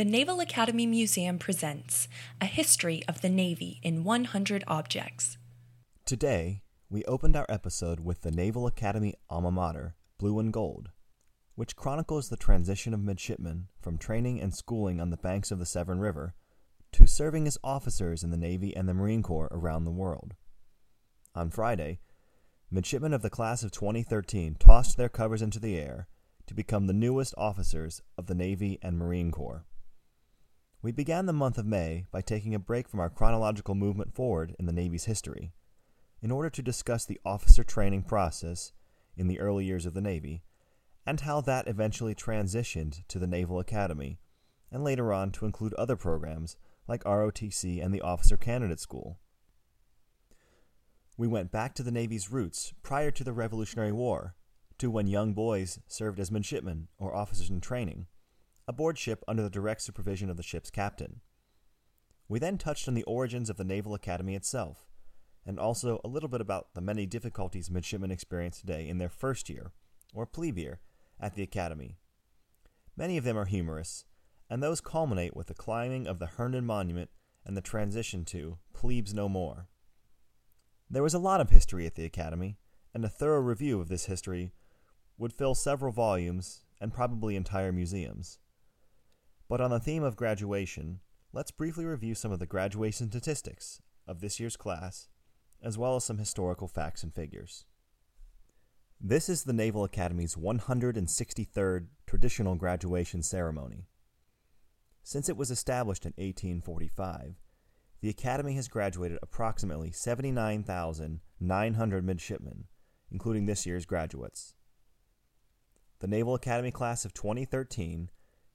The Naval Academy Museum presents A History of the Navy in 100 Objects. Today, we opened our episode with the Naval Academy alma mater, Blue and Gold, which chronicles the transition of midshipmen from training and schooling on the banks of the Severn River to serving as officers in the Navy and the Marine Corps around the world. On Friday, midshipmen of the Class of 2013 tossed their covers into the air to become the newest officers of the Navy and Marine Corps. We began the month of May by taking a break from our chronological movement forward in the Navy's history in order to discuss the officer training process in the early years of the Navy and how that eventually transitioned to the Naval Academy and later on to include other programs like ROTC and the Officer Candidate School. We went back to the Navy's roots prior to the Revolutionary War to when young boys served as midshipmen or officers in training aboard ship under the direct supervision of the ship's captain. We then touched on the origins of the Naval Academy itself, and also a little bit about the many difficulties midshipmen experience today in their first year, or plebe year, at the Academy. Many of them are humorous, and those culminate with the climbing of the Herndon Monument and the transition to plebes no more. There was a lot of history at the Academy, and a thorough review of this history would fill several volumes and probably entire museums. But on the theme of graduation, let's briefly review some of the graduation statistics of this year's class, as well as some historical facts and figures. This is the Naval Academy's 163rd traditional graduation ceremony. Since it was established in 1845, the Academy has graduated approximately 79,900 midshipmen, including this year's graduates. The Naval Academy Class of 2013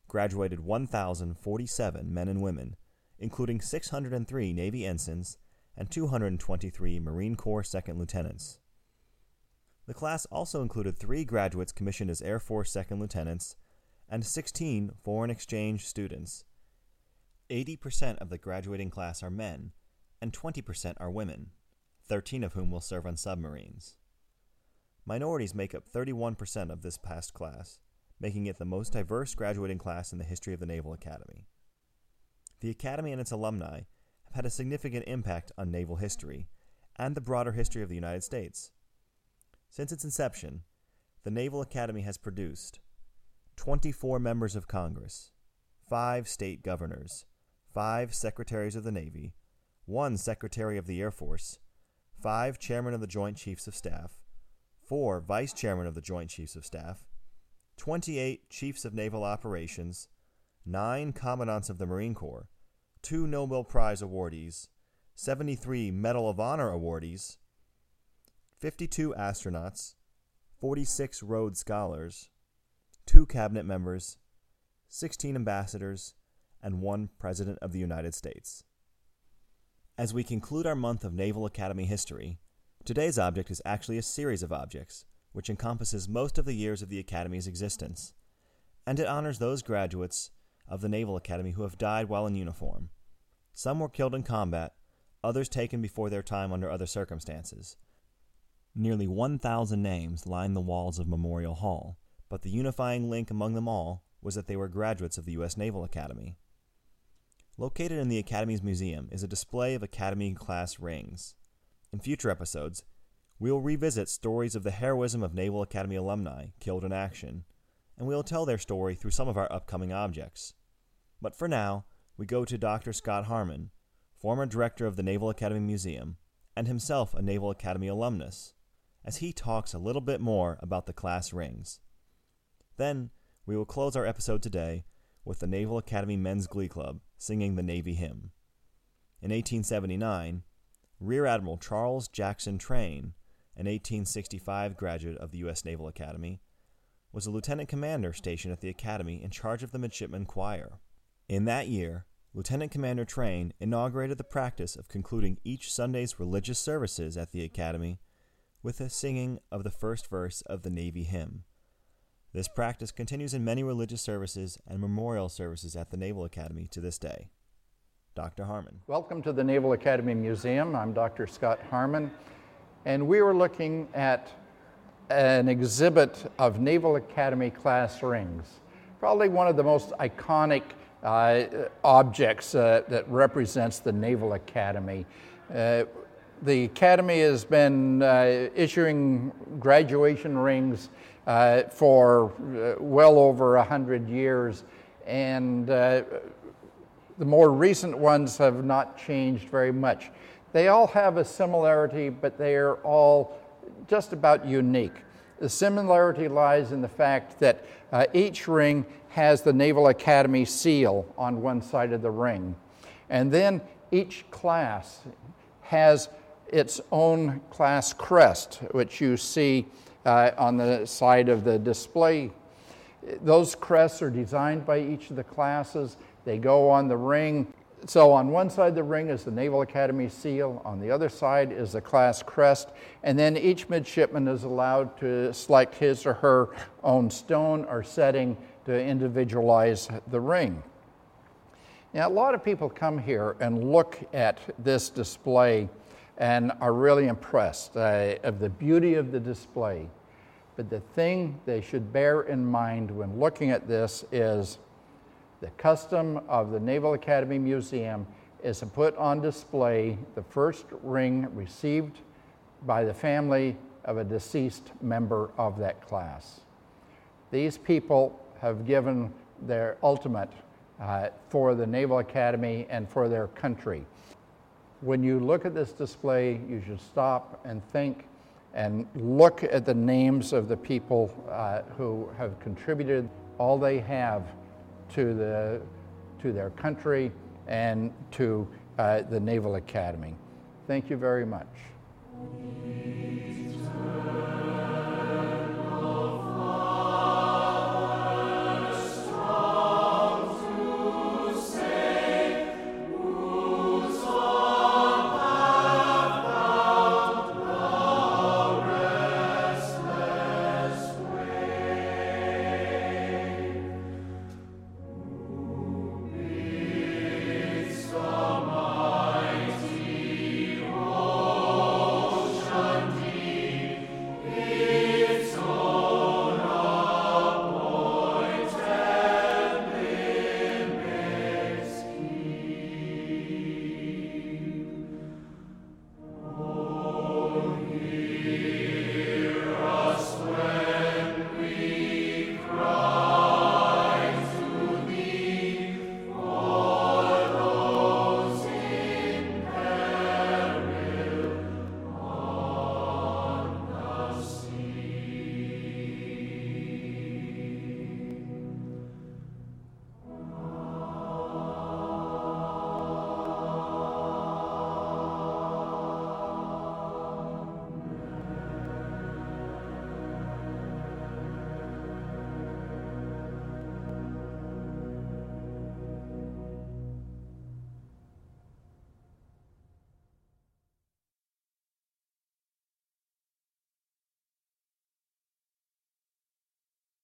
graduated 1,047 men and women, including 603 Navy ensigns and 223 Marine Corps second lieutenants. The class also included 3 graduates commissioned as Air Force second lieutenants and 16 foreign exchange students. 80% of the graduating class are men, and 20% are women, 13 of whom will serve on submarines. Minorities make up 31% of this past class, making it the most diverse graduating class in the history of the Naval Academy. The Academy and its alumni have had a significant impact on naval history and the broader history of the United States. Since its inception, the Naval Academy has produced 24 members of Congress, 5 state governors, 5 secretaries of the Navy, 1 secretary of the Air Force, 5 chairmen of the Joint Chiefs of Staff, 4 vice chairmen of the Joint Chiefs of Staff, 28 Chiefs of Naval Operations, 9 Commandants of the Marine Corps, 2 Nobel Prize awardees, 73 Medal of Honor awardees, 52 astronauts, 46 Rhodes Scholars, 2 cabinet members, 16 ambassadors, and 1 President of the United States. As we conclude our month of Naval Academy history, today's object is actually a series of objects, which encompasses most of the years of the Academy's existence, and it honors those graduates of the Naval Academy who have died while in uniform. Some were killed in combat, others taken before their time under other circumstances. Nearly 1,000 names line the walls of Memorial Hall, but the unifying link among them all was that they were graduates of the U.S. Naval Academy. Located in the Academy's museum is a display of Academy class rings. In future episodes, we will revisit stories of the heroism of Naval Academy alumni killed in action, and we will tell their story through some of our upcoming objects. But for now, we go to Dr. Scott Harmon, former director of the Naval Academy Museum, and himself a Naval Academy alumnus, as he talks a little bit more about the class rings. Then, we will close our episode today with the Naval Academy Men's Glee Club singing the Navy Hymn. In 1879, Rear Admiral Charles Jackson Train, an 1865 graduate of the U.S. Naval Academy, was a lieutenant commander stationed at the Academy in charge of the midshipmen choir. In that year, Lieutenant Commander Train inaugurated the practice of concluding each Sunday's religious services at the Academy with a singing of the first verse of the Navy Hymn. This practice continues in many religious services and memorial services at the Naval Academy to this day. Dr. Harmon. Welcome to the Naval Academy Museum. I'm Dr. Scott Harmon, and we were looking at an exhibit of Naval Academy class rings, probably one of the most iconic objects that represents the Naval Academy. The Academy has been issuing graduation rings for well over 100 years, and the more recent ones have not changed very much. They all have a similarity, but they are all just about unique. The similarity lies in the fact that each ring has the Naval Academy seal on one side of the ring. And then each class has its own class crest, which you see on the side of the display. Those crests are designed by each of the classes. They go on the ring. So on one side of the ring is the Naval Academy seal, on the other side is the class crest, and then each midshipman is allowed to select his or her own stone or setting to individualize the ring. Now, a lot of people come here and look at this display and are really impressed of the beauty of the display. But the thing they should bear in mind when looking at this is the custom of the Naval Academy Museum is to put on display the first ring received by the family of a deceased member of that class. These people have given their ultimate for the Naval Academy and for their country. When you look at this display, you should stop and think and look at the names of the people who have contributed all they have to their country and to the Naval Academy. Thank you very much.